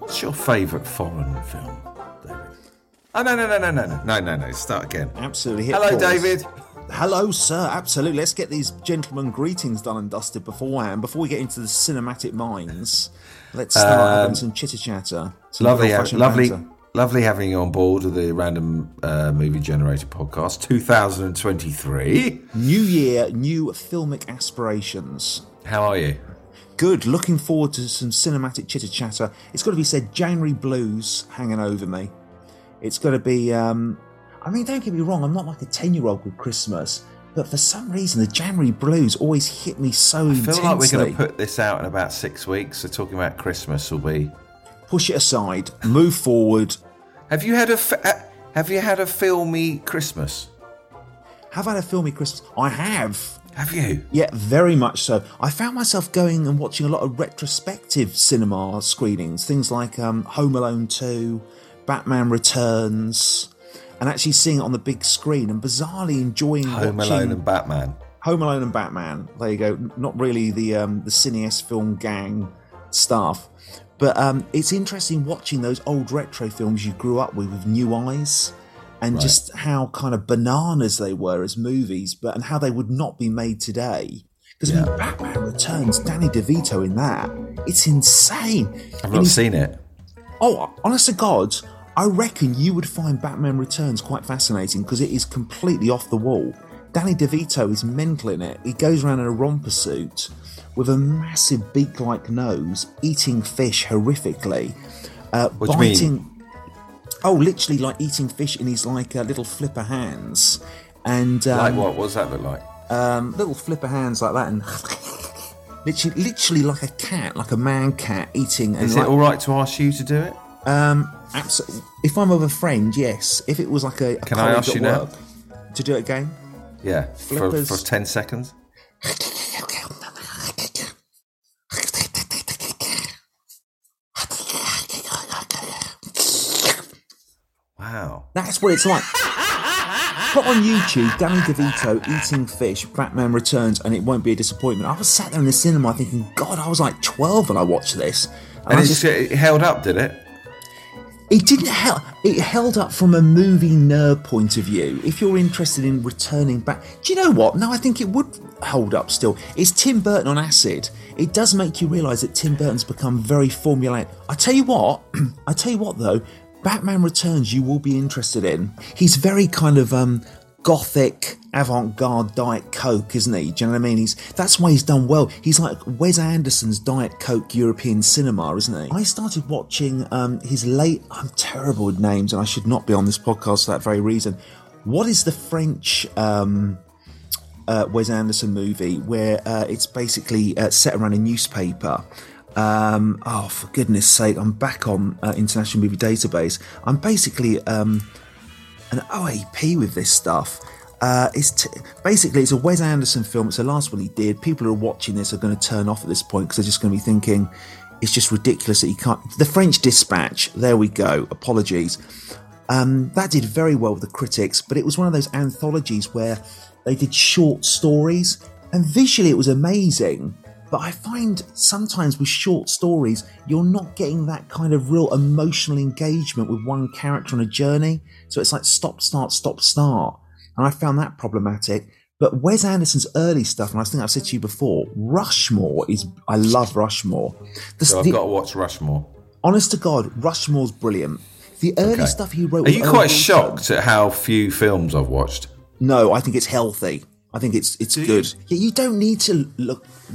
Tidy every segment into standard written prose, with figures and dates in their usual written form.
What's your favourite foreign film, David? Oh, no, start again. Absolutely. Hello, pause. David. Hello, sir. Absolutely. Let's get these gentlemen greetings done and dusted beforehand. Before we get into the cinematic minds, let's start having some chitter-chatter. Lovely having you on board of the Random Movie Generator podcast, 2023. New year, new filmic aspirations. How are you? Good. Looking forward to some cinematic chitter-chatter. It's got to be said, January blues hanging over me. It's got to be... I mean, don't get me wrong, I'm not like a 10-year-old with Christmas, but for some reason, the January blues always hit me so intensely. I feel like we're going to put this out in about 6 weeks, so talking about Christmas will be... Push it aside, move forward. Have you had a filmy Christmas? Have I had a filmy Christmas? I have. Have you? Yeah, very much so. I found myself going and watching a lot of retrospective cinema screenings, things like Home Alone 2, Batman Returns, and actually seeing it on the big screen and bizarrely enjoying Home Alone and Batman. There you go. Not really the Cineast film gang stuff. But it's interesting watching those old retro films you grew up with new eyes and right. Just how kind of bananas they were as movies, but and how they would not be made today. Because when Batman Returns, Danny DeVito in that, it's insane. I've not seen it. Oh, honest to God, I reckon you would find Batman Returns quite fascinating because it is completely off the wall. Danny DeVito is mental in it. He goes around in a romper suit with a massive beak-like nose, eating fish horrifically. What do you mean? Oh, literally like eating fish in his like little flipper hands. And like what? What does that look like? Little flipper hands like that and literally like a cat, like a man cat eating. And is it all right to ask you to do it? Absolutely. If I'm with a friend, yes. If it was like a can I ask you now to do it again? Yeah, for 10 seconds. Wow. That's what it's like. Put on YouTube, Danny DeVito eating fish, Batman Returns, and it won't be a disappointment. I was sat there in the cinema thinking, God, I was like 12 when I watched this. It held up, did it? It didn't help. It held up from a movie nerd point of view. If you're interested in returning back... Do you know what? No, I think it would hold up still. It's Tim Burton on acid. It does make you realise that Tim Burton's become very formulaic. I tell you what, though, Batman Returns you will be interested in. He's very kind of gothic, avant-garde Diet Coke, isn't he? Do you know what I mean? That's why he's done well. He's like Wes Anderson's Diet Coke European cinema, isn't he? I started watching his late... I'm terrible with names and I should not be on this podcast for that very reason. What is the French Wes Anderson movie where it's basically set around a newspaper? Oh, for goodness sake, I'm back on International Movie Database. I'm basically an OAP with this stuff. Basically, it's a Wes Anderson film. It's the last one he did. People who are watching this are going to turn off at this point because they're just going to be thinking it's just ridiculous that he can't... The French Dispatch. There we go. Apologies. That did very well with the critics, but it was one of those anthologies where they did short stories and visually it was amazing. But I find sometimes with short stories, you're not getting that kind of real emotional engagement with one character on a journey. So it's like stop, start, stop, start. And I found that problematic. But Wes Anderson's early stuff, and I think I've said to you before, Rushmore is... I love Rushmore. I've got to watch Rushmore. Honest to God, Rushmore's brilliant. The early stuff he wrote... Are you quite shocked at how few films I've watched? No, I think it's healthy. I think it's good. Yeah, you don't need to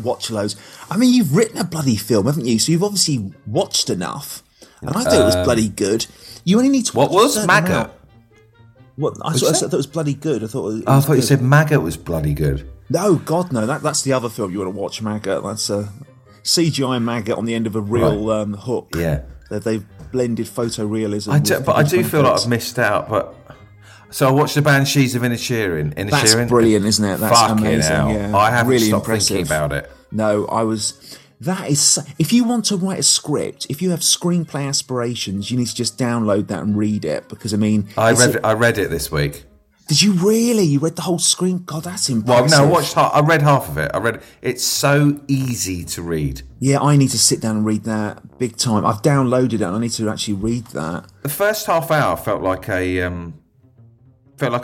watch loads. I mean, you've written a bloody film, haven't you? So you've obviously watched enough. And I thought it was bloody good. You only need to watch... What was Maggot? What, I thought it was bloody good. I thought you said Maggot was bloody good. No, God, no. That's the other film you want to watch, Maggot. That's a CGI maggot on the end of a real hook. Yeah. They've blended photorealism. I do feel like I've missed out, but... So I watched The Banshees of Inisherin. That's brilliant, isn't it? That's fucking amazing. Yeah. I haven't really stopped thinking about it. No, I was... That is... If you want to write a script, if you have screenplay aspirations, you need to just download that and read it because, I mean... I read it this week. Did you really? You read the whole screen? God, that's impressive. Well, no, I read half of it. It's so easy to read. Yeah, I need to sit down and read that big time. I've downloaded it and I need to actually read that. The first half hour felt like a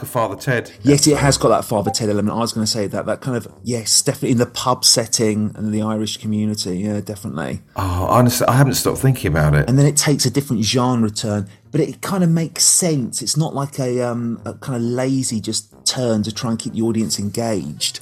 Father Ted. Yes, it has got that Father Ted element. I was going to say that kind of, yes, definitely in the pub setting and the Irish community. Yeah, definitely. Oh, honestly, I haven't stopped thinking about it. And then it takes a different genre turn, but it kind of makes sense. It's not like a kind of lazy just turn to try and keep the audience engaged.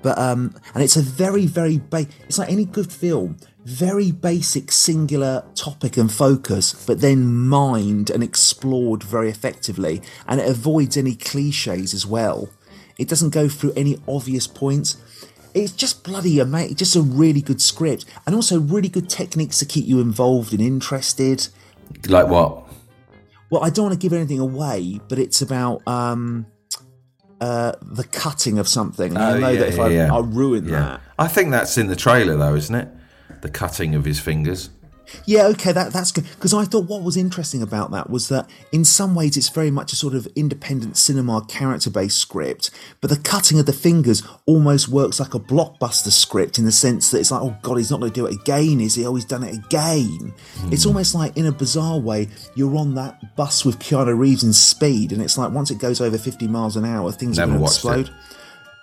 But and it's a very, very it's like any good film, very basic, singular topic and focus, but then mined and explored very effectively, and it avoids any cliches as well. It doesn't go through any obvious points. It's just bloody amazing. Just a really good script, and also really good techniques to keep you involved and interested. Like what? Well, I don't want to give anything away, but it's about the cutting of something. I ruin that. I think that's in the trailer, though, isn't it? The cutting of his fingers. Yeah, okay, that's good. Because I thought what was interesting about that was that in some ways it's very much a sort of independent cinema character-based script, but the cutting of the fingers almost works like a blockbuster script in the sense that it's like, oh, God, he's not going to do it again, is he? Oh, he's done it again. Mm. It's almost like, in a bizarre way, you're on that bus with Keanu Reeves in Speed, and it's like once it goes over 50 miles an hour, things are going to explode. It.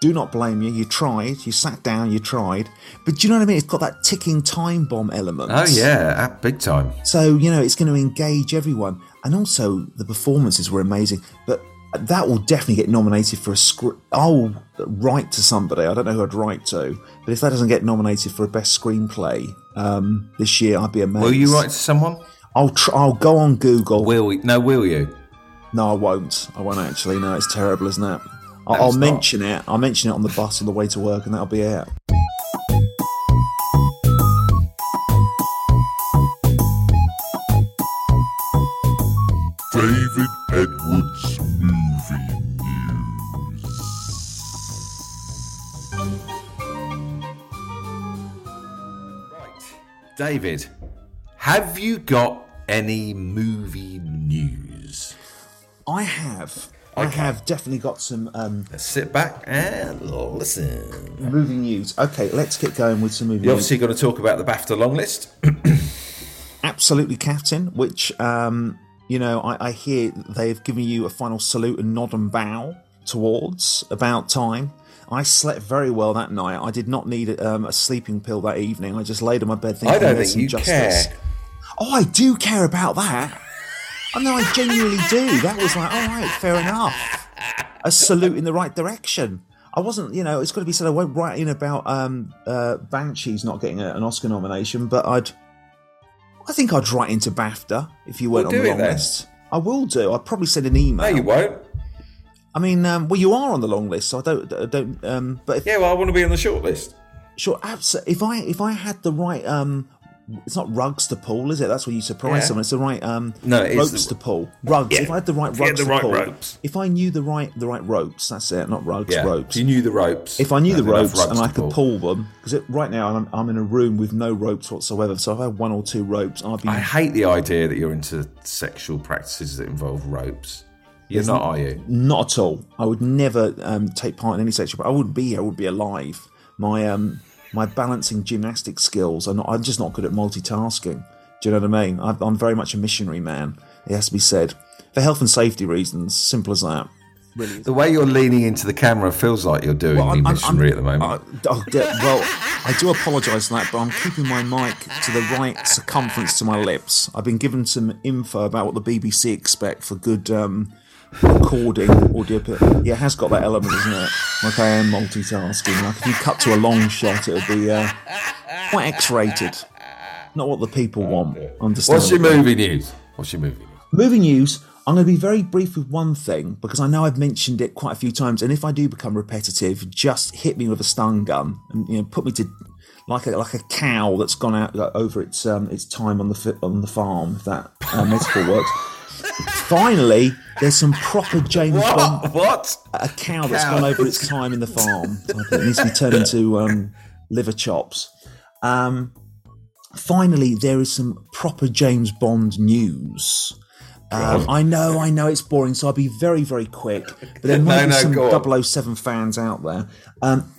Do not blame you. You tried. You sat down. You tried. But do you know what I mean? It's got that ticking time bomb element. Oh, yeah. Big time. So, you know, it's going to engage everyone. And also, the performances were amazing. But that will definitely get nominated for a script. I'll write to somebody. I don't know who I'd write to. But if that doesn't get nominated for a best screenplay this year, I'd be amazed. Will you write to someone? I'll go on Google. Will you? No, I won't. I won't, actually. No, it's terrible, isn't it? I'll mention it. I'll mention it on the bus on the way to work, and that'll be it. David Edwards movie news. Right, David, have you got any movie news? I have. Okay. I have definitely got some... Let's sit back and listen. Movie news. Okay, let's get going with some movie news. You obviously got to talk about the BAFTA long list. Absolutely, Captain, which, you know, I hear they've given you a final salute and nod and bow towards. About time. I slept very well that night. I did not need a sleeping pill that evening. I just laid on my bed thinking there's some justice. I don't think you care. Oh, I do care about that. Oh, no, I genuinely do. That was like, all right, fair enough. A salute in the right direction. I wasn't, you know, it's got to be said I won't write in about Banshees not getting an Oscar nomination, but I think I'd write into BAFTA if you weren't on the long list. I will do. I'll probably send an email. No, you won't. I mean, well, you are on the long list, so I don't. But if, yeah, well, I want to be on the short list. Sure, absolutely. If I had the right. It's not rugs to pull, is it? That's where you surprise someone. It's the right ropes to pull. Rugs. Yeah. If I had the right rugs to pull. Ropes. If I knew the right ropes, that's it. Not rugs, ropes. If you knew the ropes. If I knew the ropes and I could pull them, because right now I'm in a room with no ropes whatsoever. So if I had one or two ropes, I'd be. I hate the idea that you're into sexual practices that involve ropes. You're not, are you? Not at all. I would never take part in any sexual. I wouldn't be here. I wouldn't be alive. My balancing gymnastic skills, I'm just not good at multitasking. Do you know what I mean? I'm very much a missionary man, it has to be said. For health and safety reasons, simple as that. Really, the way you're leaning into the camera feels like you're doing missionary at the moment. I do apologise for that, but I'm keeping my mic to the right circumference to my lips. I've been given some info about what the BBC expect for good... recording audio. Yeah, it has got that element, isn't it? Like I am multitasking. Like if you cut to a long shot, it'll be quite X-rated. Not what the people want. Understand? What's your movie news? Movie news. I'm going to be very brief with one thing because I know I've mentioned it quite a few times, and if I do become repetitive, just hit me with a stun gun and put me to like a cow that's gone out over its time on the farm. If that metaphor works. Finally, there's some proper James Bond. What? A cow that's gone over its time in the farm. It needs to be turned into liver chops. Finally, there is some proper James Bond news. I know it's boring, so I'll be very, very quick. But there might be some 007 fans out there.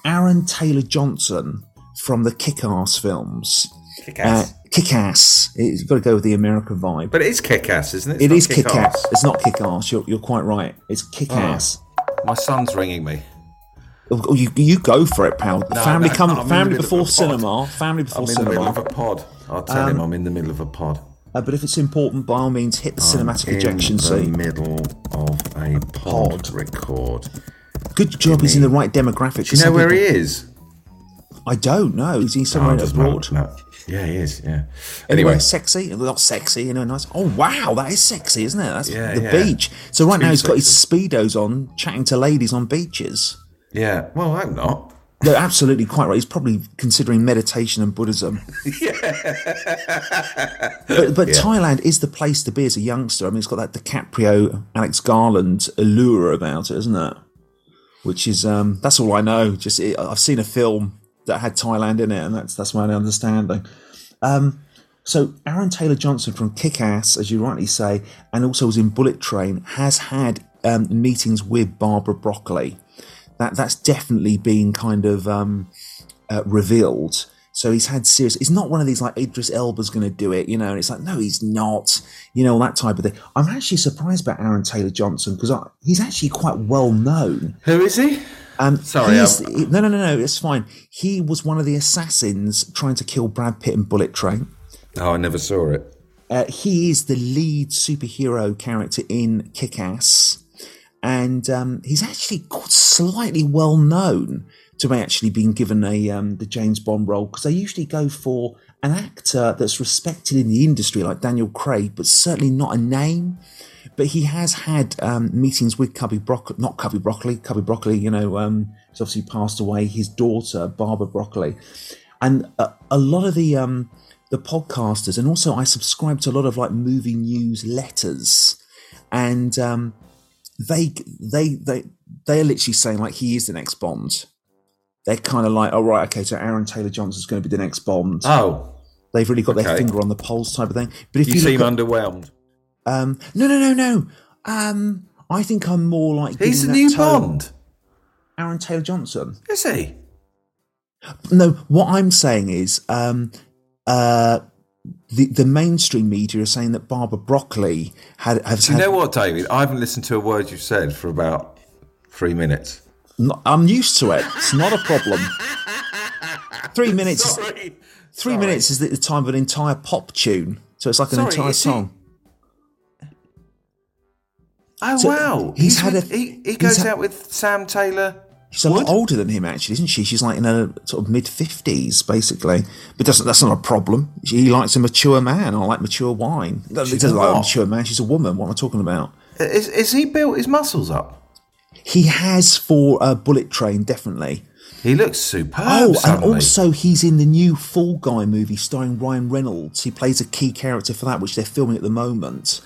Aaron Taylor-Johnson from the Kick-Ass films. Kick-Ass? Kick-Ass. It's got to go with the American vibe. But it is Kick-Ass, isn't it? It is Kick-Ass. It's not Kick-Ass. You're quite right. It's Kick-Ass. Oh, my son's ringing me. Oh, you go for it, pal. No, family before cinema. Family before cinema. I'm in the middle of a pod. I'll tell him I'm in the middle of a pod. But if it's important, by all means, hit the cinematic ejection scene. Middle of a pod record. Good job. He's in the right demographic. Do you know where he is? I don't know. Is he somewhere abroad? No. Yeah, he is. Yeah. Anyway, sexy. Not sexy. You know, nice. Oh wow, that is sexy, isn't it? That's the beach. So right now he's got his speedos on, chatting to ladies on beaches. Yeah. Well, I'm not. No, absolutely quite right. He's probably considering meditation and Buddhism. Yeah. But Thailand is the place to be as a youngster. I mean, it's got that DiCaprio, Alex Garland allure about it, isn't it? Which is that's all I know. Just I've seen a film that had Thailand in it, and that's my understanding. So Aaron Taylor-Johnson from Kick-Ass, as you rightly say, and also was in Bullet Train, has had meetings with Barbara Broccoli. That's definitely been kind of revealed. So he's had serious... It's not one of these like Idris Elba's going to do it, you know, and it's like, no, he's not, you know, all that type of thing. I'm actually surprised about Aaron Taylor-Johnson because he's actually quite well known. Who is he? Sorry. No, it's fine. He was one of the assassins trying to kill Brad Pitt in Bullet Train. Oh, I never saw it. He is the lead superhero character in Kick-Ass. And he's actually slightly well known to actually being given the James Bond role because they usually go for an actor that's respected in the industry like Daniel Craig, but certainly not a name. But he has had meetings with Cubby Broccoli, you know, he's obviously passed away, his daughter, Barbara Broccoli. And a lot of the podcasters, and also I subscribe to a lot of like movie newsletters and... They are literally saying like he is the next Bond. They're kind of like, oh right, okay, so Aaron Taylor-Johnson is going to be the next Bond. Oh, they've really got their finger on the pulse type of thing. But if you seem underwhelmed, no. I think I'm more like he's the new Bond. Aaron Taylor-Johnson, is he? No, what I'm saying is, The mainstream media are saying that Barbara Broccoli had. You know what, David? I haven't listened to a word you've said for about 3 minutes. No, I'm used to it. It's not a problem. 3 minutes. Sorry. Three minutes is the time of an entire pop tune, so it's like an entire song. Oh so wow! He goes out with Sam Taylor. She's a lot older than him, actually, isn't she? She's like in her sort of mid-50s, basically. But that's not a problem. He likes a mature man. I like mature wine. He doesn't like a mature man. She's a woman. What am I talking about? Is he built his muscles up? He has for Bullet Train, definitely. He looks superb. Oh, suddenly. And also he's in the new Fall Guy movie starring Ryan Reynolds. He plays a key character for that, which they're filming at the moment.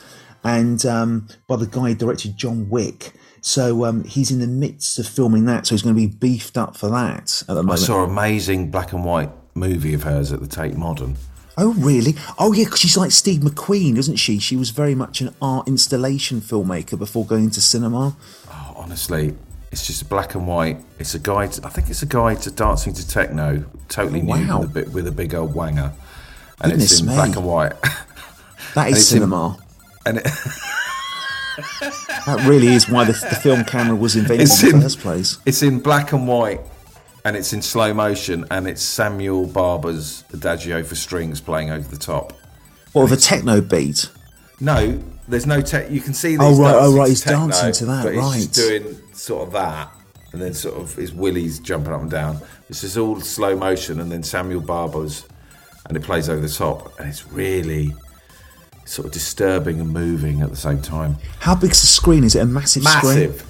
And by the guy who directed John Wick. So he's in the midst of filming that, so he's going to be beefed up for that at the moment. I saw an amazing black and white movie of hers at the Tate Modern. Oh, really? Oh, yeah, because she's like Steve McQueen, isn't she? She was very much an art installation filmmaker before going into cinema. Oh, honestly, it's just black and white. It's a guide. I think it's a guide to dancing to techno, totally new with a big old wanger. And goodness it's in me. Black and white. That is and cinema. That really is why the film camera was invented in the first place. It's in black and white, and it's in slow motion, and it's Samuel Barber's Adagio for Strings playing over the top. What, with a techno beat? No, there's no tech. You can see that he's techno, dancing to that, but he's just doing sort of that, and then sort of his willies jumping up and down. This is all slow motion, and then Samuel Barber's, and it plays over the top, and it's really... sort of disturbing and moving at the same time. How big's the screen? Is it a massive screen? Massive.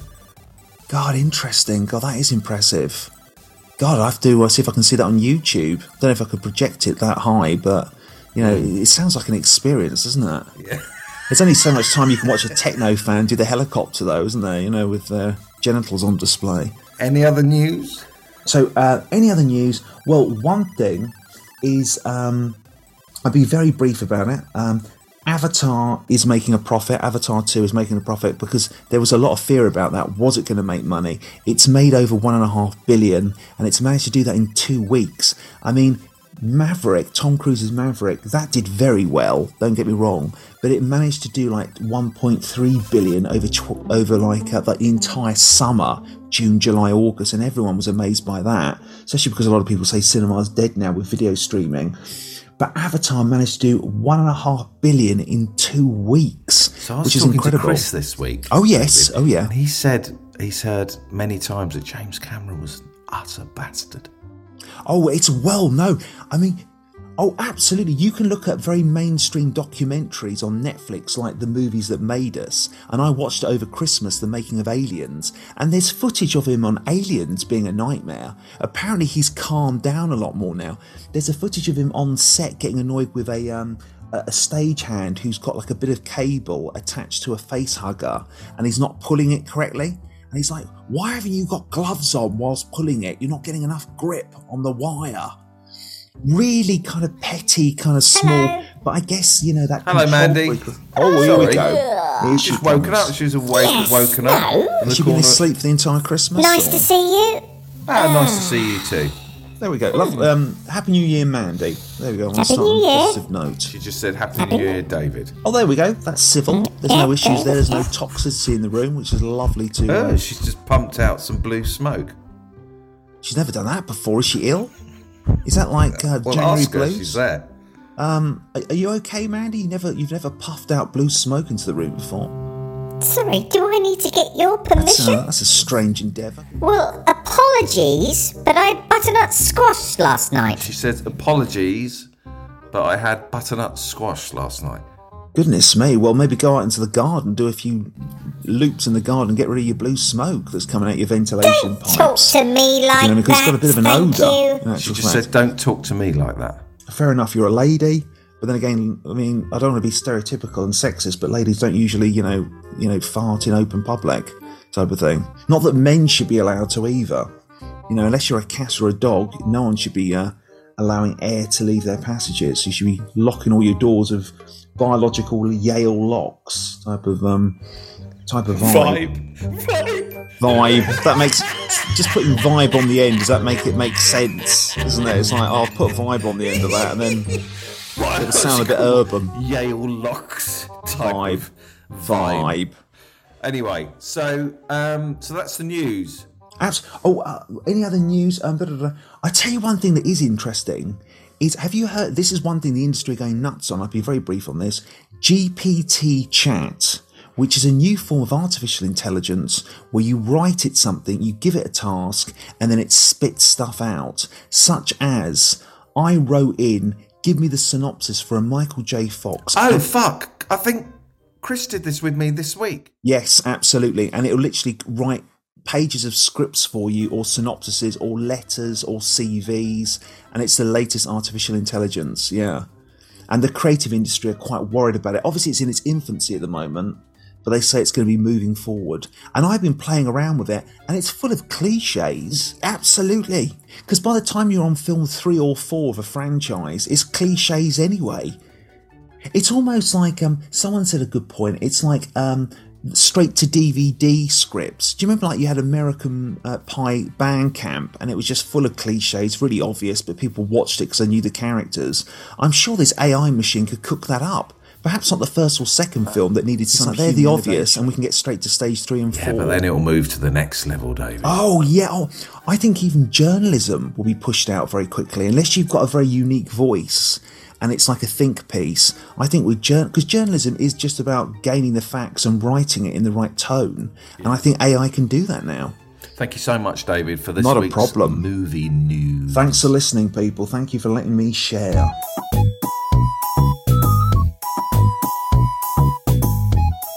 God, interesting. God, that is impressive. God, I have to see if I can see that on YouTube. Don't know if I could project it that high, but, you know, it sounds like an experience, doesn't it? Yeah. There's only so much time you can watch a techno fan do the helicopter, though, isn't there? You know, with their genitals on display. Any other news? So, any other news? Well, one thing is, I'll be very brief about it. Avatar is making a profit. Avatar 2 is making a profit because there was a lot of fear about that. Was it going to make money? It's made over $1.5 billion, and it's managed to do that in 2 weeks. I mean, Maverick, Tom Cruise's Maverick, that did very well, don't get me wrong, but it managed to do like 1.3 billion over the entire summer, June, July, August, and everyone was amazed by that, especially because a lot of people say cinema's dead now with video streaming. But Avatar managed to do 1.5 billion in 2 weeks, so which is incredible. I was talking to Chris this week. Oh yes, David, oh yeah. And he said many times that James Cameron was an utter bastard. Oh, it's well known. I mean, oh, absolutely. You can look at very mainstream documentaries on Netflix, like The Movies That Made Us. And I watched over Christmas The Making of Aliens. And there's footage of him on Aliens being a nightmare. Apparently, he's calmed down a lot more now. There's a footage of him on set getting annoyed with a stagehand who's got like a bit of cable attached to a face hugger, and he's not pulling it correctly. And he's like, why haven't you got gloves on whilst pulling it? You're not getting enough grip on the wire. Really kind of petty, kind of small. Hello. But I guess, you know, that... Hello, Mandy. Oh, here we go. Here she's woken up. She's awake and woken up. Has she been asleep for the entire Christmas? Nice to see you. Ah, nice to see you too. There we go. Lovely. Happy New Year, Mandy. There we go. Happy New Year. Positive note. She just said Happy New Year, David. Oh, there we go. That's civil. There's no issues there. There's no toxicity in the room, which is lovely too. Oh, she's just pumped out some blue smoke. She's never done that before. Is she ill? Is that like January Oscar, blues? She's there. Are you okay, Mandy? You've never puffed out blue smoke into the room before. Sorry, do I need to get your permission? That's a strange endeavour. Well, apologies, but I butternut squash last night. She said, apologies, but I had butternut squash last night. Goodness me. Well, maybe go out into the garden, do a few loops in the garden, get rid of your blue smoke that's coming out your ventilation pipes. Don't talk to me like that, because it's got a bit of an odour. She just said, don't talk to me like that. Fair enough, you're a lady. But then again, I mean, I don't want to be stereotypical and sexist, but ladies don't usually, you know, fart in open public type of thing. Not that men should be allowed to either. You know, unless you're a cat or a dog, no one should be allowing air to leave their passages. You should be locking all your doors of biological Yale locks type of vibe. Vibe. That makes... Just putting vibe on the end, does that make it make sense? Doesn't it? It's like, I'll put vibe on the end of that and then... It'll sound a bit urban. Yale locks type vibe. Anyway, so that's the news. Any other news? I tell you one thing that is interesting is, have you heard? This is one thing the industry are going nuts on. I'll be very brief on this. GPT chat, which is a new form of artificial intelligence where you write it something, you give it a task, and then it spits stuff out, such as I wrote in. Give me the synopsis for a Michael J. Fox. Oh, fuck. I think Chris did this with me this week. Yes, absolutely. And it'll literally write pages of scripts for you, or synopsises, or letters, or CVs. And it's the latest artificial intelligence, yeah. And the creative industry are quite worried about it. Obviously, it's in its infancy at the moment, but they say it's going to be moving forward. And I've been playing around with it, and it's full of cliches. Absolutely. Because by the time you're on film 3 or 4 of a franchise, it's cliches anyway. It's almost like, someone said a good point, it's like straight to DVD scripts. Do you remember, like, you had American Pie Bandcamp, and it was just full of cliches, really obvious, but people watched it because they knew the characters. I'm sure this AI machine could cook that up. Perhaps not the first or second film that needed something. They're the obvious, and we can get straight to stage 3 and 4. Yeah, but then it'll move to the next level, David. Oh, yeah. Oh, I think even journalism will be pushed out very quickly, unless you've got a very unique voice and it's like a think piece. I think with because journalism is just about gaining the facts and writing it in the right tone, yeah. And I think AI can do that now. Thank you so much, David, for this not week's a problem. Movie news. Thanks for listening, people. Thank you for letting me share.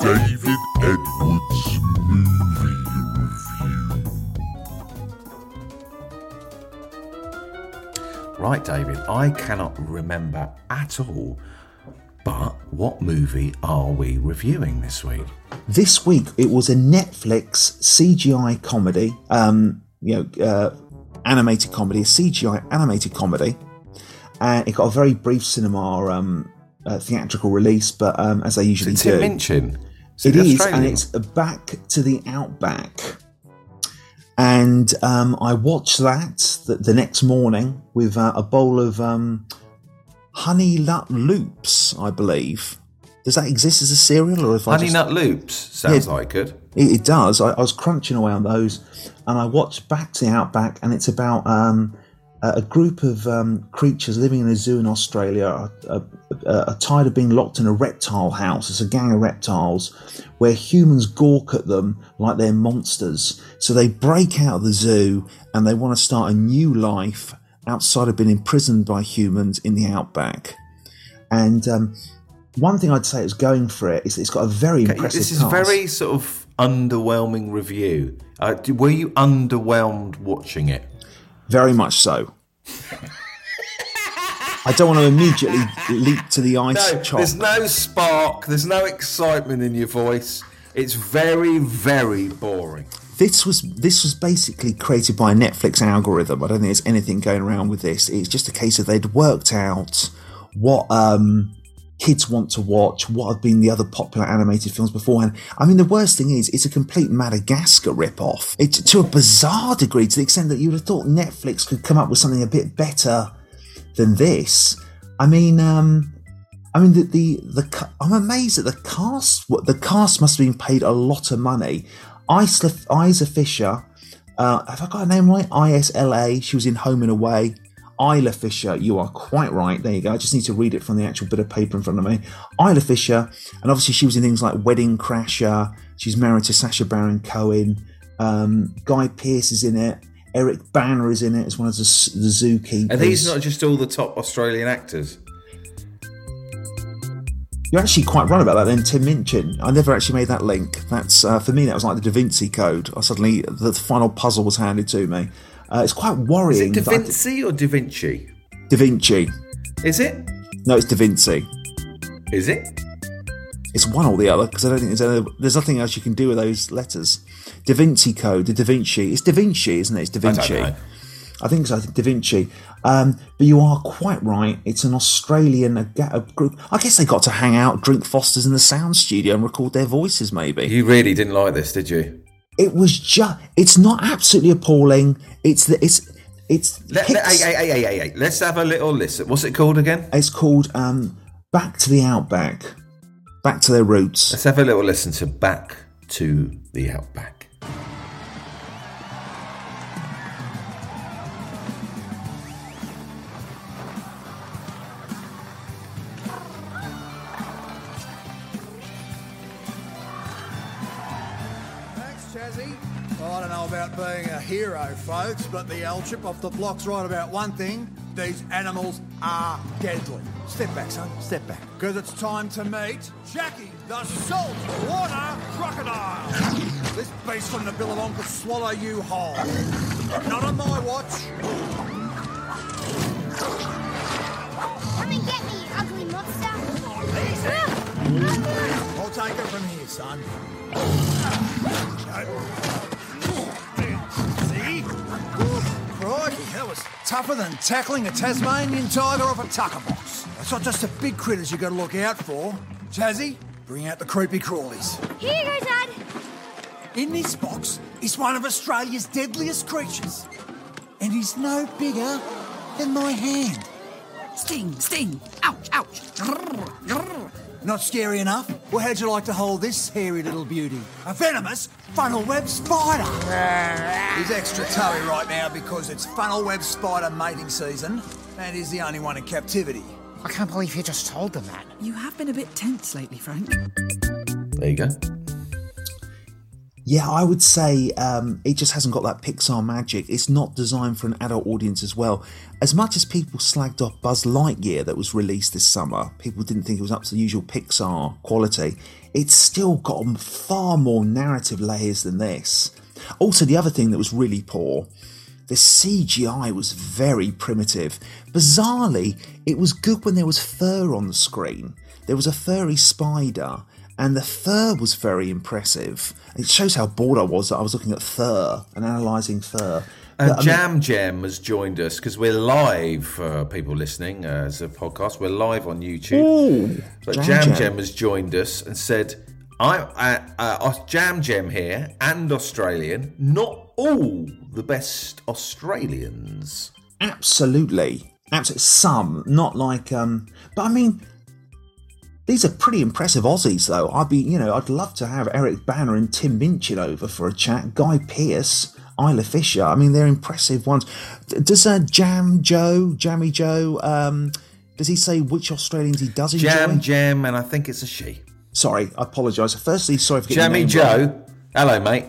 David Edwards Movie Review. Right, David, I cannot remember at all, but what movie are we reviewing this week? This week, it was a Netflix CGI comedy, animated comedy, a CGI animated comedy. It got a very brief cinema theatrical release, but as they usually do. Tim Minchin. It is, and it's Back to the Outback. And I watched that the next morning with a bowl of Honey Nut Loops, I believe. Does that exist as a cereal? Or if Honey Nut Loops? Sounds like it. It does. I was crunching away on those, and I watched Back to the Outback, and it's about a group of creatures living in a zoo in Australia are tired of being locked in a reptile house. It's a gang of reptiles where humans gawk at them like they're monsters. So they break out of the zoo and they want to start a new life outside of being imprisoned by humans in the outback. And one thing I'd say is going for it is it's got a very impressive This is cast. Very sort of underwhelming review. Were you underwhelmed watching it? Very much so. I don't want to immediately leap to the ice. No, there's no spark. There's no excitement in your voice. It's very, very boring. This was basically created by a Netflix algorithm. I don't think there's anything going around with this. It's just a case of they'd worked out what kids want to watch, what have been the other popular animated films beforehand. I mean, the worst thing is it's a complete Madagascar rip-off. It's to a bizarre degree, to the extent that you would have thought Netflix could come up with something a bit better than this. I mean, I'm amazed at the cast. The cast must have been paid a lot of money. Isla Fisher, have I got her name right? Isla. She was in Home and Away. Isla Fisher, you are quite right. There you go. I just need to read it from the actual bit of paper in front of me. Isla Fisher, and obviously she was in things like Wedding Crasher. She's married to Sacha Baron Cohen. Guy Pearce is in it. Eric Bana is in it as one of the zookeepers. Are these not just all the top Australian actors? You're actually quite right about that then, Tim Minchin. I never actually made that link. That's for me, that was like the Da Vinci Code. The final puzzle was handed to me. It's quite worrying. Is it Da Vinci or Da Vinci? Da Vinci. Is it? No, it's Da Vinci. Is it? It's one or the other, because I don't think there's nothing else you can do with those letters. Da Vinci Code, the Da Vinci. It's Da Vinci, isn't it? It's Da Vinci. I think so. Da Vinci. But you are quite right. It's an Australian group. I guess they got to hang out, drink Fosters in the sound studio and record their voices, maybe. You really didn't like this, did you? It was just... It's not absolutely appalling. Hey. Let's have a little listen. What's it called again? It's called Back to the Outback. Back to their roots. Let's have a little listen to Back to the Outback. Being a hero, folks, but the old chip off the block's right about one thing. These animals are deadly. Step back, son, step back. Because it's time to meet Jackie, the salt water crocodile. This beast from the Billabong could swallow you whole. Not on my watch. Come and get me, you ugly monster. I'll take it from here, son. Crikey, that was tougher than tackling a Tasmanian tiger off a tucker box. That's not just the big critters you got to look out for. Chazzy, bring out the creepy crawlies. Here you go, Dad. In this box is one of Australia's deadliest creatures. And he's no bigger than my hand. Sting, sting, ouch, ouch. Grrr, grrr. Not scary enough? Well, how'd you like to hold this hairy little beauty? A venomous funnel web spider. He's extra toey right now because it's funnel web spider mating season and he's the only one in captivity. I can't believe you just told them that. You have been a bit tense lately, Frank. There you go. Yeah, I would say it just hasn't got that Pixar magic. It's not designed for an adult audience as well. As much as people slagged off Buzz Lightyear that was released this summer, people didn't think it was up to the usual Pixar quality. It's still got far more narrative layers than this. Also, the other thing that was really poor, the CGI was very primitive. Bizarrely, it was good when there was fur on the screen. There was a furry spider, and the fur was very impressive. It shows how bored I was that I was looking at fur and analysing fur. And Jam has joined us because we're live for people listening as a podcast. We're live on YouTube. Ooh, but Jam has joined us and said, "I Jam here and Australian. Not all the best Australians. Absolutely. Some, not like. But I mean, these are pretty impressive Aussies, though. I'd love to have Eric Bana and Tim Minchin over for a chat. Guy Pearce." Isla Fisher, I mean, they're impressive ones. Does Jammy Joe, does he say which Australians he does enjoy? Jam, and I think it's a she. Sorry, I apologise. Firstly, sorry for getting your name wrong. Jammy Joe, hello, mate.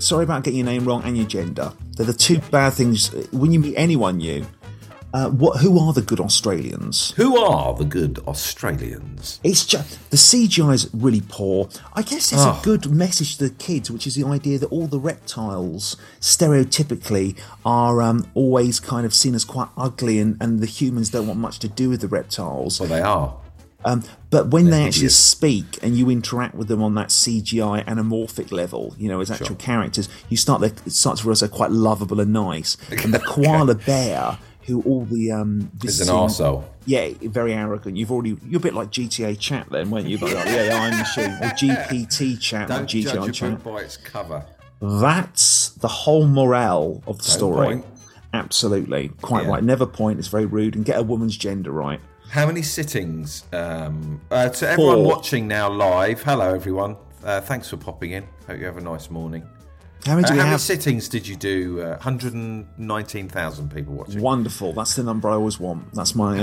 Sorry about getting your name wrong and your gender. They're the two bad things when you meet anyone new. Who are the good Australians? It's just, the CGI is really poor. I guess it's a good message to the kids, which is the idea that all the reptiles, stereotypically, are always kind of seen as quite ugly and the humans don't want much to do with the reptiles. Well, they are. But when they actually speak and you interact with them on that CGI anamorphic level, as actual characters, it starts to realise they're quite lovable and nice. And the koala bear... who all the... is an arsehole. Yeah, very arrogant. You're a bit like GTA Chat then, weren't you? But like, yeah, I'm the machine. Or GPT Chat. Don't GTA judge a Chat. Book by its cover. That's the whole morale of the story. Point. Absolutely. Quite right. Never point. It's very rude. And get a woman's gender right. How many sittings? To everyone watching now live, hello everyone. Thanks for popping in. Hope you have a nice morning. How many sittings did you do? 119,000 people watching. Wonderful. That's the number I always want. That's my...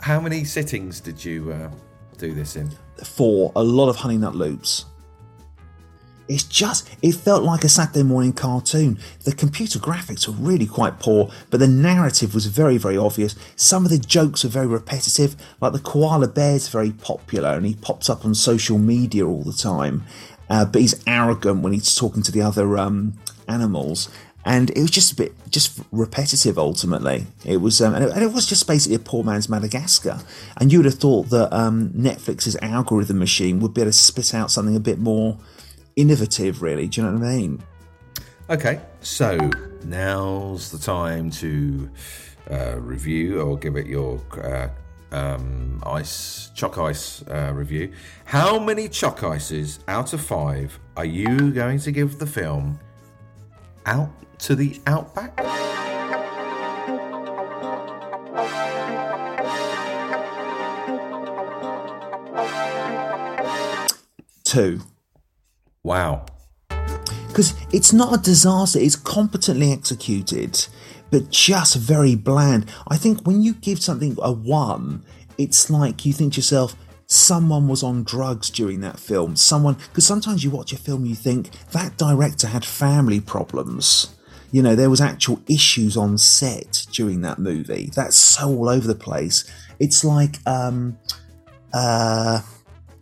How many sittings did you do this in? 4. A lot of Honey Nut Loops. It's just... It felt like a Saturday morning cartoon. The computer graphics were really quite poor, but the narrative was very, very obvious. Some of the jokes are very repetitive. Like the koala bear's very popular and he pops up on social media all the time. But he's arrogant when he's talking to the other animals, and it was just a bit repetitive. Ultimately, it was, and it was just basically a poor man's Madagascar. And you would have thought that Netflix's algorithm machine would be able to spit out something a bit more innovative, really. Do you know what I mean? Okay, so now's the time to review or give it your. Choc ice review. How many choc ices out of 5 are you going to give the film Out to the Outback? Two. Wow. Because it's not a disaster, it's competently executed. But just very bland. I think when you give something a 1, it's like you think to yourself, someone was on drugs during that film. Because sometimes you watch a film, you think that director had family problems. There was actual issues on set during that movie. That's so all over the place. It's like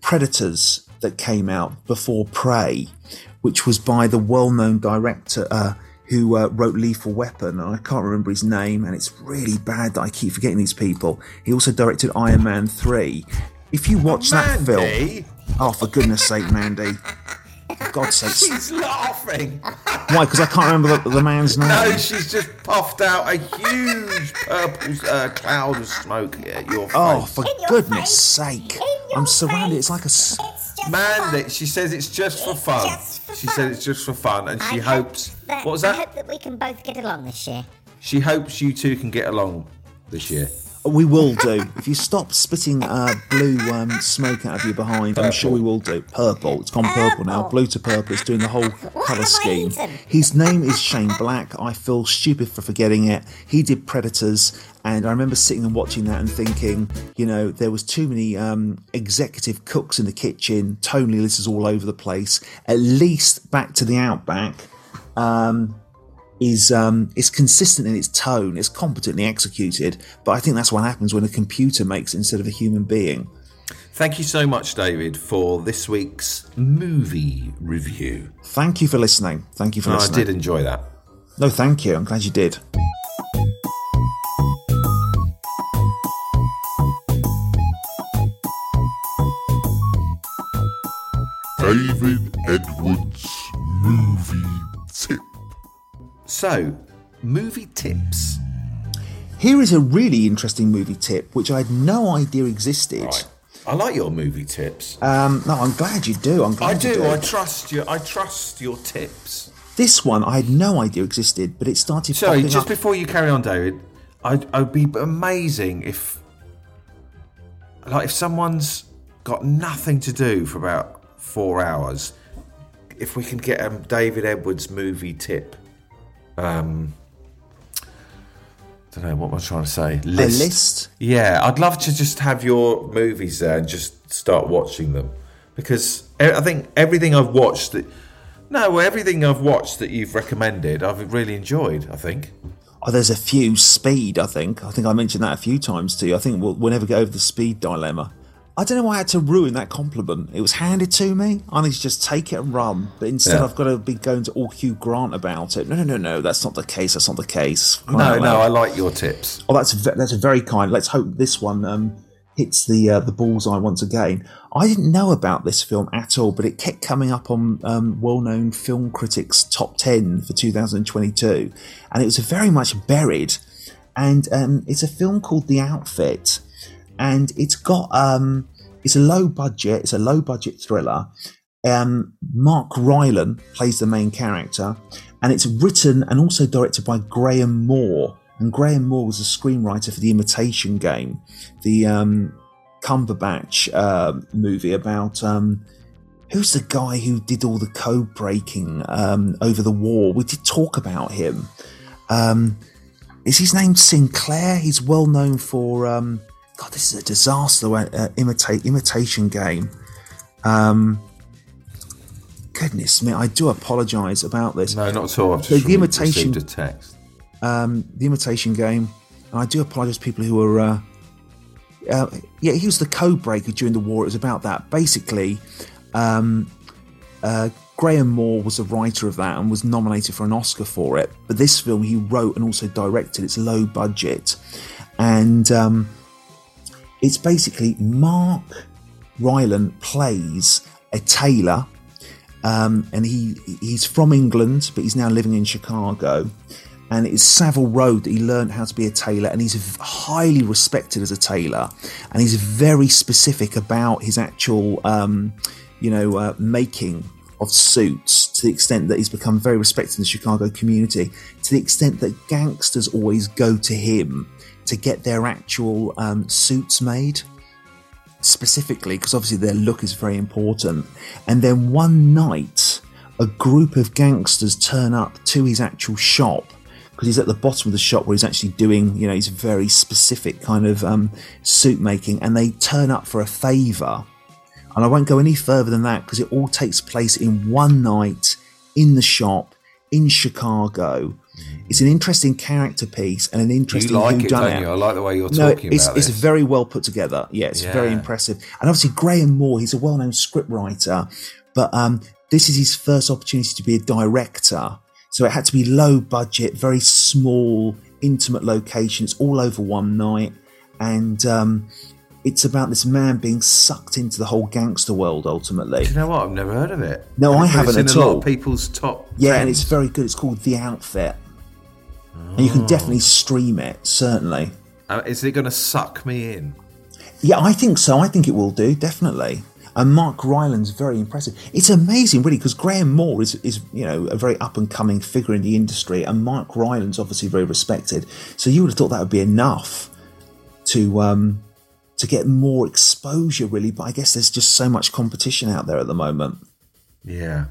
Predators that came out before Prey, which was by the well-known director... who wrote Lethal Weapon, and I can't remember his name, and it's really bad that I keep forgetting these people. He also directed Iron Man 3. If you watch Mandy. That film... Oh, for goodness sake, Mandy. For God's sake. She's laughing. Why? Because I can't remember the man's name. No, she's just puffed out a huge purple cloud of smoke at your face. Oh, for goodness sake. I'm surrounded. It's like a... Mandy, she says it's just for fun. And she hopes... What was that? I hope that we can both get along this year. She hopes you two can get along this year. We will do. If you stop spitting blue smoke out of your behind, purple. I'm sure we will do. Purple. It's gone purple now. Blue to purple. It's doing the whole colour scheme. His name is Shane Black. I feel stupid for forgetting it. He did Predators, and I remember sitting and watching that and thinking, there was too many executive cooks in the kitchen, Tony lists all over the place. At least Back to the Outback... is consistent in its tone, it's competently executed, but I think that's what happens when a computer makes it instead of a human being. Thank you so much, David, for this week's movie review. Thank you for listening. I did enjoy that. No, thank you. I'm glad you did. David Edwards movie tip. So, movie tips. Here is a really interesting movie tip, which I had no idea existed. Right. I like your movie tips. No, I'm glad you do. I do. I trust you. I trust your tips. This one I had no idea existed, but it started. Sorry, just up. Before you carry on, David, I'd be amazing if, like, if someone's got nothing to do for about 4 hours, if we can get a David Edwards movie tip. I don't know what am I trying to say. List. Yeah, I'd love to just have your movies there and just start watching them, because I think everything I've watched that you've recommended, I've really enjoyed. I think. Oh, there's a few. Speed. I think I mentioned that a few times to you. I think we'll never get over the Speed dilemma. I don't know why I had to ruin that compliment. It was handed to me. I need to just take it and run. But instead, I've got to be going to all Hugh Grant about it. No. That's not the case. No. I like your tips. Oh, that's very kind. Let's hope this one hits the bullseye once again. I didn't know about this film at all, but it kept coming up on well-known film critics' top 10 for 2022. And it was very much buried. And it's a film called The Outfit. And it's got it's a low budget thriller. Mark Rylance plays the main character, and it's written and also directed by Graham Moore. And Graham Moore was a screenwriter for The Imitation Game, the Cumberbatch movie about who's the guy who did all the code breaking over the war. We did talk about him. Is his name Sinclair? He's well known for. God, this is a disaster. Imitation Game. Goodness me, I do apologise about this. No, not at all. I've just received a text. The Imitation Game. And I do apologise to people who were... he was the code breaker during the war. It was about that. Basically, Graham Moore was the writer of that and was nominated for an Oscar for it. But this film he wrote and also directed. It's low budget. And... it's basically Mark Rylance plays a tailor, and he's from England, but he's now living in Chicago. And it's Savile Row that he learned how to be a tailor, and he's highly respected as a tailor. And he's very specific about his actual, making of suits, to the extent that he's become very respected in the Chicago community, to the extent that gangsters always go to him to get their actual suits made, specifically because obviously their look is very important. And then one night a group of gangsters turn up to his actual shop, because he's at the bottom of the shop where he's actually doing his very specific kind of suit making, and they turn up for a favour. And I won't go any further than that, because it all takes place in one night in the shop in Chicago. It's an interesting character piece and an interesting whodunit. I like the way you're talking about this. It's very well put together. Yeah, it's very impressive. And obviously Graham Moore, he's a well-known scriptwriter, but this is his first opportunity to be a director. So it had to be low budget, very small, intimate locations, all over one night. And it's about this man being sucked into the whole gangster world, ultimately. Do you know what? I've never heard of it. No, I haven't at all. It's in a lot of people's top friends. And it's very good. It's called The Outfit. And you can definitely stream it, certainly. Is it going to suck me in? Yeah, I think so. I think it will do, definitely. And Mark Rylance's very impressive. It's amazing, really, because Graham Moore is a very up-and-coming figure in the industry, and Mark Rylance's obviously very respected. So you would have thought that would be enough to get more exposure, really, but I guess there's just so much competition out there at the moment. Yeah.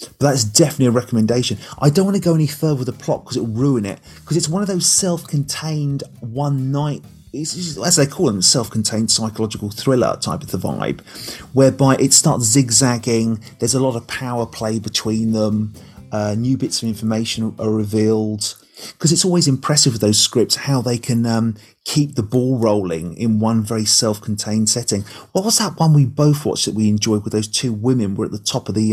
But that's definitely a recommendation. I don't want to go any further with the plot because it'll ruin it, because it's one of those self-contained one-night, as they call them, self-contained psychological thriller type of the vibe, whereby it starts zigzagging, there's a lot of power play between them, new bits of information are revealed... Because it's always impressive with those scripts how they can keep the ball rolling in one very self-contained setting. What was that one we both watched that we enjoyed with those two women were at the top of the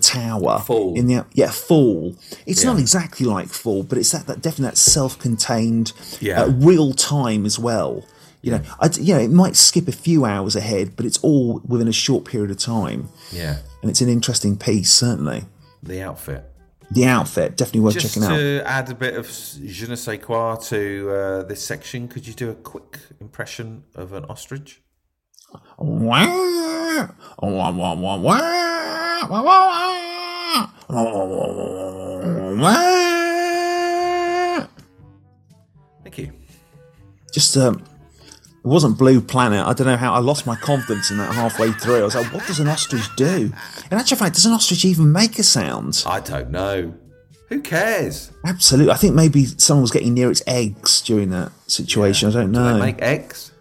tower? Fall. Fall. It's not exactly like Fall, but it's that definitely that self-contained real time as well. It might skip a few hours ahead, but it's all within a short period of time. Yeah, and it's an interesting piece, certainly. The Outfit. The Outfit, definitely worth checking out. Just to add a bit of je ne sais quoi to this section, could you do a quick impression of an ostrich? Thank you. Just it wasn't Blue Planet. I don't know how I lost my confidence in that halfway through. I was like, what does an ostrich do? In actual fact, does an ostrich even make a sound? I don't know. Who cares? Absolutely. I think maybe someone was getting near its eggs during that situation. Yeah. I don't know. Do they make eggs?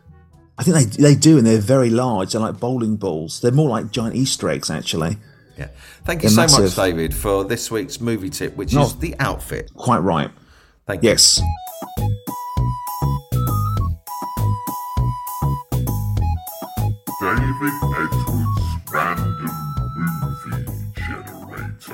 I think they do, and they're very large. They're like bowling balls. They're more like giant Easter eggs, actually. Yeah. Thank you so much, David, for this week's movie tip, which is The Outfit. Quite right. Thank you. Yes. David Edwards' Random Movie Generator.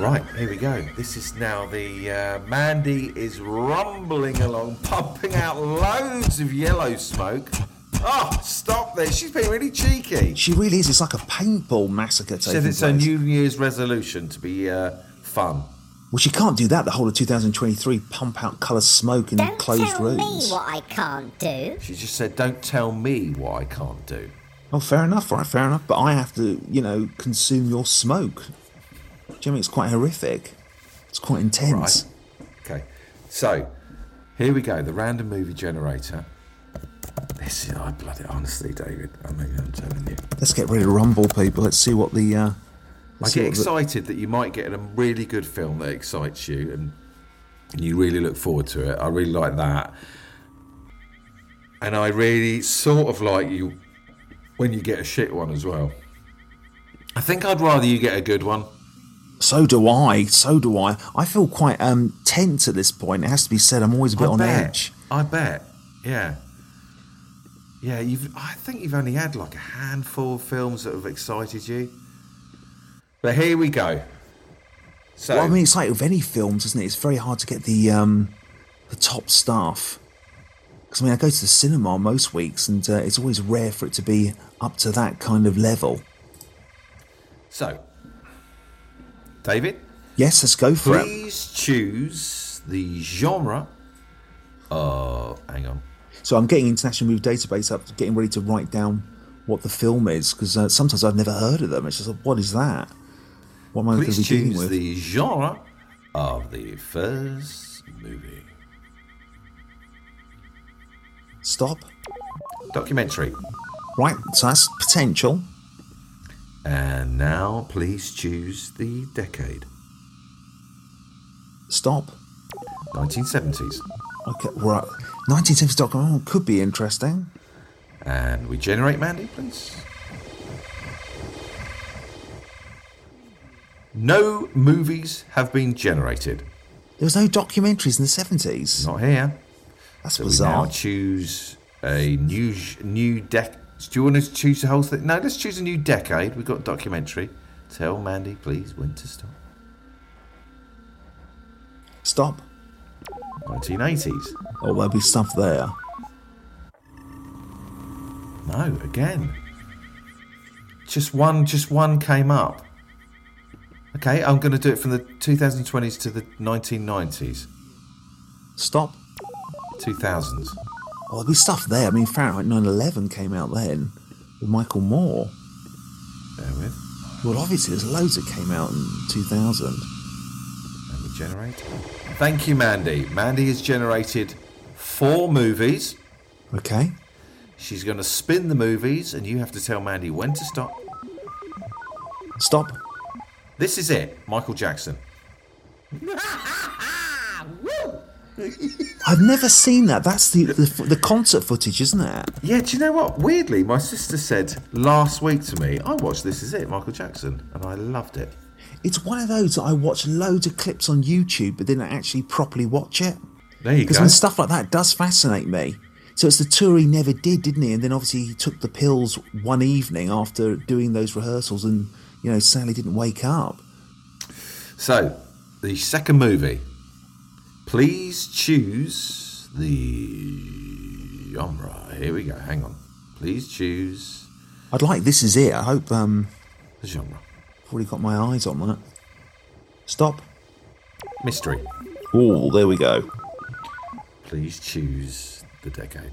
Right, here we go. This is now the Mandy is rumbling along, pumping out loads of yellow smoke. Oh, stop there. She's been really cheeky. She really is. It's like a paintball massacre taking place. She said it's her New Year's resolution to be fun. Well, she can't do that the whole of 2023, pump out coloured smoke in closed rooms. Don't tell me what I can't do. She just said, don't tell me what I can't do. Oh, fair enough, right, fair enough. But I have to, consume your smoke. Do you know what I mean? It's quite horrific. It's quite intense. Right. Okay, so here we go, the random movie generator. This is, I bloody, honestly, David, I'm telling you. Let's get ready to rumble, people. Let's see what the... I get excited that you might get a really good film that excites you and you really look forward to it. I really like that. And I really sort of like you when you get a shit one as well. I think I'd rather you get a good one. So do I. I feel quite tense at this point. It has to be said, I'm always a bit on edge. I bet, yeah. Yeah, I think you've only had like a handful of films that have excited you. But here we go. So, well, I mean, it's like with any films, isn't it? It's very hard to get the top stuff. Because, I mean, I go to the cinema most weeks, and it's always rare for it to be up to that kind of level. So, David? Yes, let's go for it. Please choose the genre. Oh, hang on. So I'm getting International Movie Database up, getting ready to write down what the film is, because sometimes I've never heard of them. It's just like, what is that? What am I going to be dealing with? Please choose the genre of the first movie. Stop. Documentary. Right, so that's potential. And now please choose the decade. Stop. 1970s. Okay, right. 1970s documentary could be interesting. And we generate Mandy, please. No movies have been generated. There was no documentaries in the 70s. Not here. That's so bizarre. We now choose a new decade. Do you want to choose the whole thing? No, let's choose a new decade. We've got documentary. Tell Mandy, please, when to stop. Stop. 1980s. Oh, there'll be stuff there. No, again. Just one came up. Okay, I'm going to do it from the 2020s to the 1990s. Stop. 2000s. Oh, there'll be stuff there. I mean, Fahrenheit 9/11 came out then with Michael Moore. Bear with. Well, obviously, there's loads that came out in 2000. And we generate. Thank you, Mandy. Mandy has generated 4 movies. Okay. She's going to spin the movies, and you have to tell Mandy when to stop. Stop. This is it, Michael Jackson. I've never seen that. That's the concert footage, isn't it? Yeah, do you know what? Weirdly, my sister said last week to me, I watched This Is It, Michael Jackson, and I loved it. It's one of those that I watch loads of clips on YouTube, but didn't actually properly watch it. There you go. Because when stuff like that does fascinate me. So it's the tour he never did, didn't he? And then obviously he took the pills one evening after doing those rehearsals and, sadly didn't wake up. So, the second movie. Please choose the genre. Here we go. Hang on. Please choose. I'd like This Is It. I hope... the genre. I've already got my eyes on that. Stop. Mystery. Oh, there we go. Please choose the decade.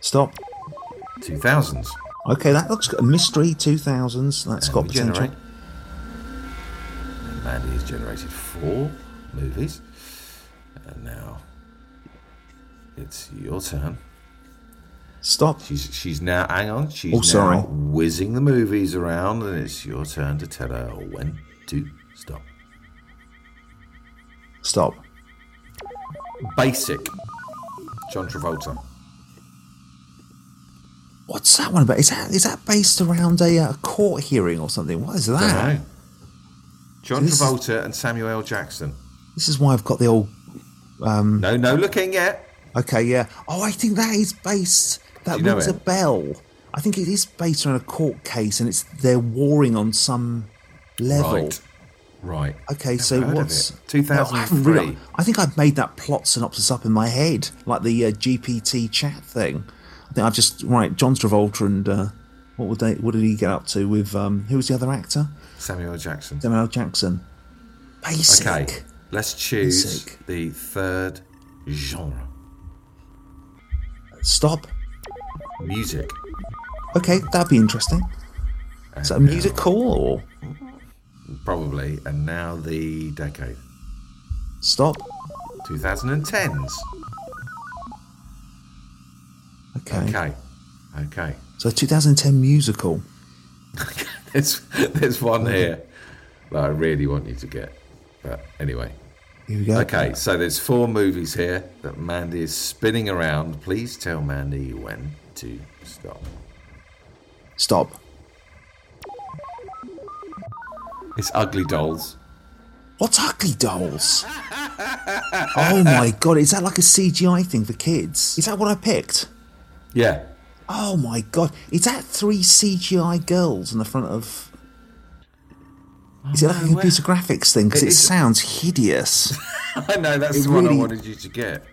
Stop. 2000s. Okay, that looks good. Mystery, 2000s. That's got potential. And Mandy has generated 4 movies. And now it's your turn. Stop. She's now, hang on, she's now whizzing the movies around, and it's your turn to tell her when to stop. Stop. Basic. John Travolta. What's that one about? Is that based around a court hearing or something? What is that? I don't know. John Travolta and Samuel L. Jackson. This is why I've got the old... no looking yet. Okay, yeah. Oh, I think that is based... That rings a bell. I think it is based on a court case, and they're warring on some level. Right. Okay, so what's... 2003. No, I think I've made that plot synopsis up in my head, like the GPT chat thing. I think I've just... Right, John Travolta and... what did he get up to with... who was the other actor? Samuel L. Jackson. Basic. Okay, let's choose the third genre. Stop. Music. Okay, that'd be interesting. Is that a music call or...? Probably. And now the decade. Stop. 2010s. Okay. So 2010 musical. there's one here that I really want you to get. But anyway... Here we go. Okay, so there's 4 movies here that Mandy is spinning around. Please tell Mandy when to stop. Stop. It's Ugly Dolls. What's Ugly Dolls? Oh my God, is that like a CGI thing for kids? Is that what I picked? Yeah. Oh my God, is that 3 CGI girls in the front of... Is it like a computer graphics thing? Because it sounds hideous. I know, that's the one I wanted you to get.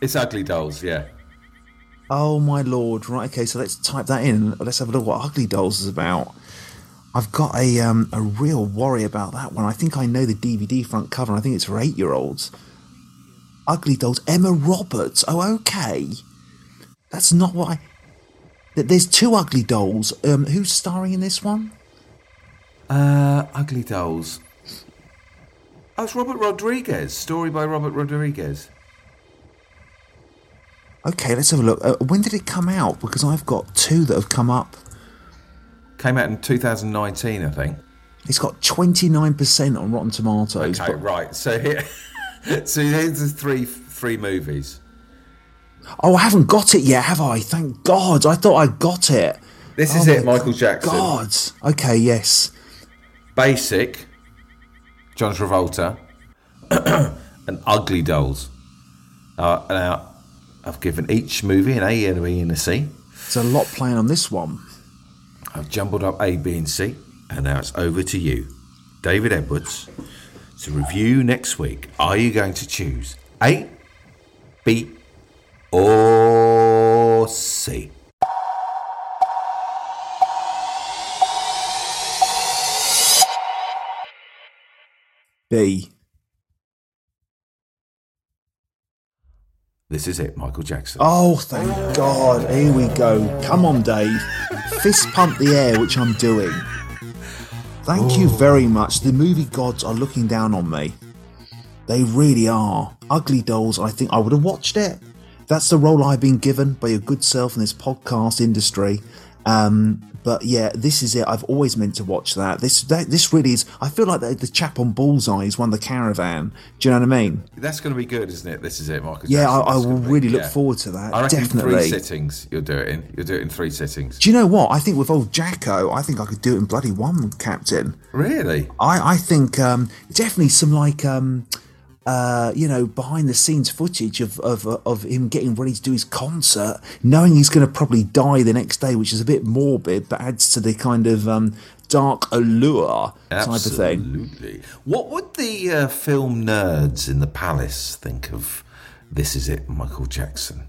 It's Ugly Dolls, yeah. Oh, my Lord. Right, okay, so let's type that in. Let's have a look at what Ugly Dolls is about. I've got a real worry about that one. I think I know the DVD front cover, and I think it's for 8-year-olds. Ugly Dolls, Emma Roberts. Oh, okay. That's not what I... There's 2 Ugly Dolls. Who's starring in this one? Ugly Dolls. Oh, it's Robert Rodriguez. Story by Robert Rodriguez. Okay, let's have a look. When did it come out? Because I've got 2 that have come up. Came out in 2019, I think. It's got 29% on Rotten Tomatoes. Okay, right. So here, so here's the three movies. Oh, I haven't got it yet, have I? Thank God. I thought I got it. This is it, Michael Jackson. God. Okay, yes. Basic, John Travolta, and Ugly Dolls. Now, I've given each movie an A and a B and a C. There's a lot playing on this one. I've jumbled up A, B and C, and now it's over to you, David Edwards, to review next week. Are you going to choose A, B or C? B. This is it, Michael Jackson. Oh, thank God. Here we go. Come on, Dave. Fist pump the air, which I'm doing. Thank you very much. The movie gods are looking down on me. They really are. Ugly Dolls, I think I would have watched it. That's the role I've been given by your good self in this podcast industry. But yeah, this is it. I've always meant to watch that. This really is. I feel like the chap on Bullseye has won the Caravan. Do you know what I mean? That's going to be good, isn't it? This is it, Michael. Yeah, Jackson. I will really look forward to that. I reckon definitely. 3 sittings you'll do it in. You'll do it in 3 sittings. Do you know what? I think with old Jacko, I think I could do it in bloody one, Captain. Really? I think definitely some like behind the scenes footage of him getting ready to do his concert, knowing he's going to probably die the next day, which is a bit morbid, but adds to the kind of dark allure type of thing. Absolutely. What would the film nerds in the palace think of This Is It, Michael Jackson?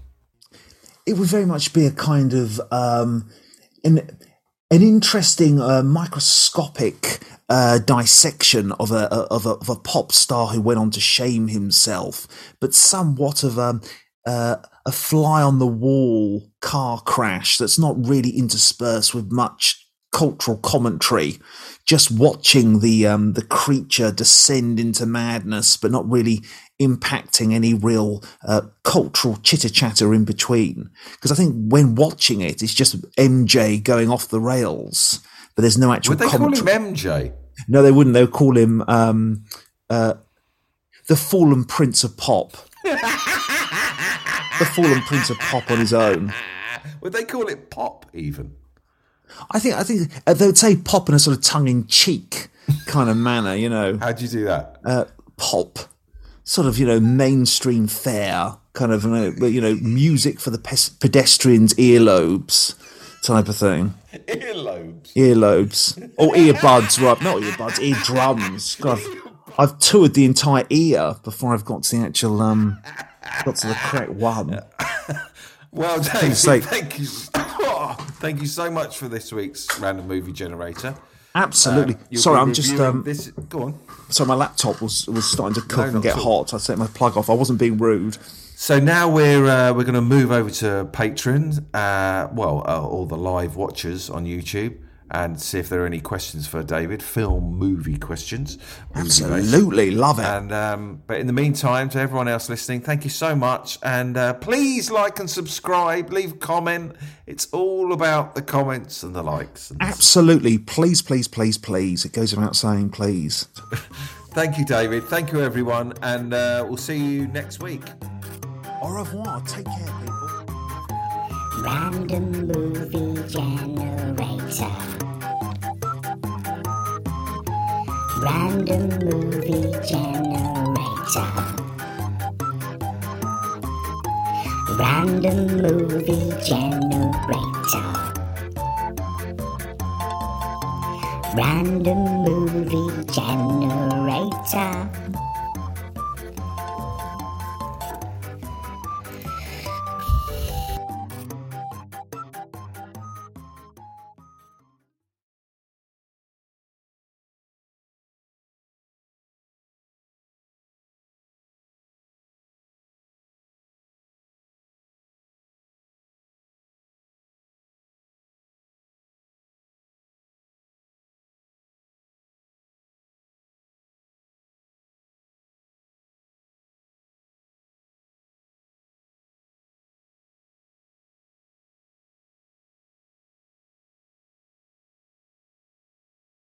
It would very much be a kind of an interesting microscopic dissection of a pop star who went on to shame himself, but somewhat of a fly on the wall car crash that's not really interspersed with much cultural commentary. Just watching the creature descend into madness, but not really impacting any real cultural chitter chatter in between. Because I think when watching it, it's just MJ going off the rails, but there's no actual. Would they commentary. Call him MJ? No, they wouldn't. They would call him the Fallen Prince of Pop. The Fallen Prince of Pop on his own. Would they call it pop even? I think they would say pop in a sort of tongue-in-cheek kind of manner, you know. How do you do that? Pop, sort of, you know, mainstream fare, kind of, you know, music for the pedestrians' earlobes type of thing. Earlobes. Or earbuds, right? Not earbuds, eardrums. God, I've toured the entire ear before I've got to the actual, got to the correct one. Well, Dave, thank you. Thank you so much for this week's Random Movie Generator. Absolutely. Sorry, I'm just... this. Go on. So my laptop was starting to cook and get hot. I set my plug off. I wasn't being rude. So now we're going to move over to Patreon, all the live watchers on YouTube, and see if there are any questions for David. Film, movie questions. Absolutely. Love it. And but in the meantime, to everyone else listening, thank you so much. And please like and subscribe. Leave a comment. It's all about the comments and the likes. And absolutely. Please, please, please, please. It goes without saying, please. Thank you, David. Thank you, everyone. And we'll see you next week. Au revoir. Take care, people. Random Movie Generator. Random Movie Generator. Random Movie Generator. Random Movie Generator.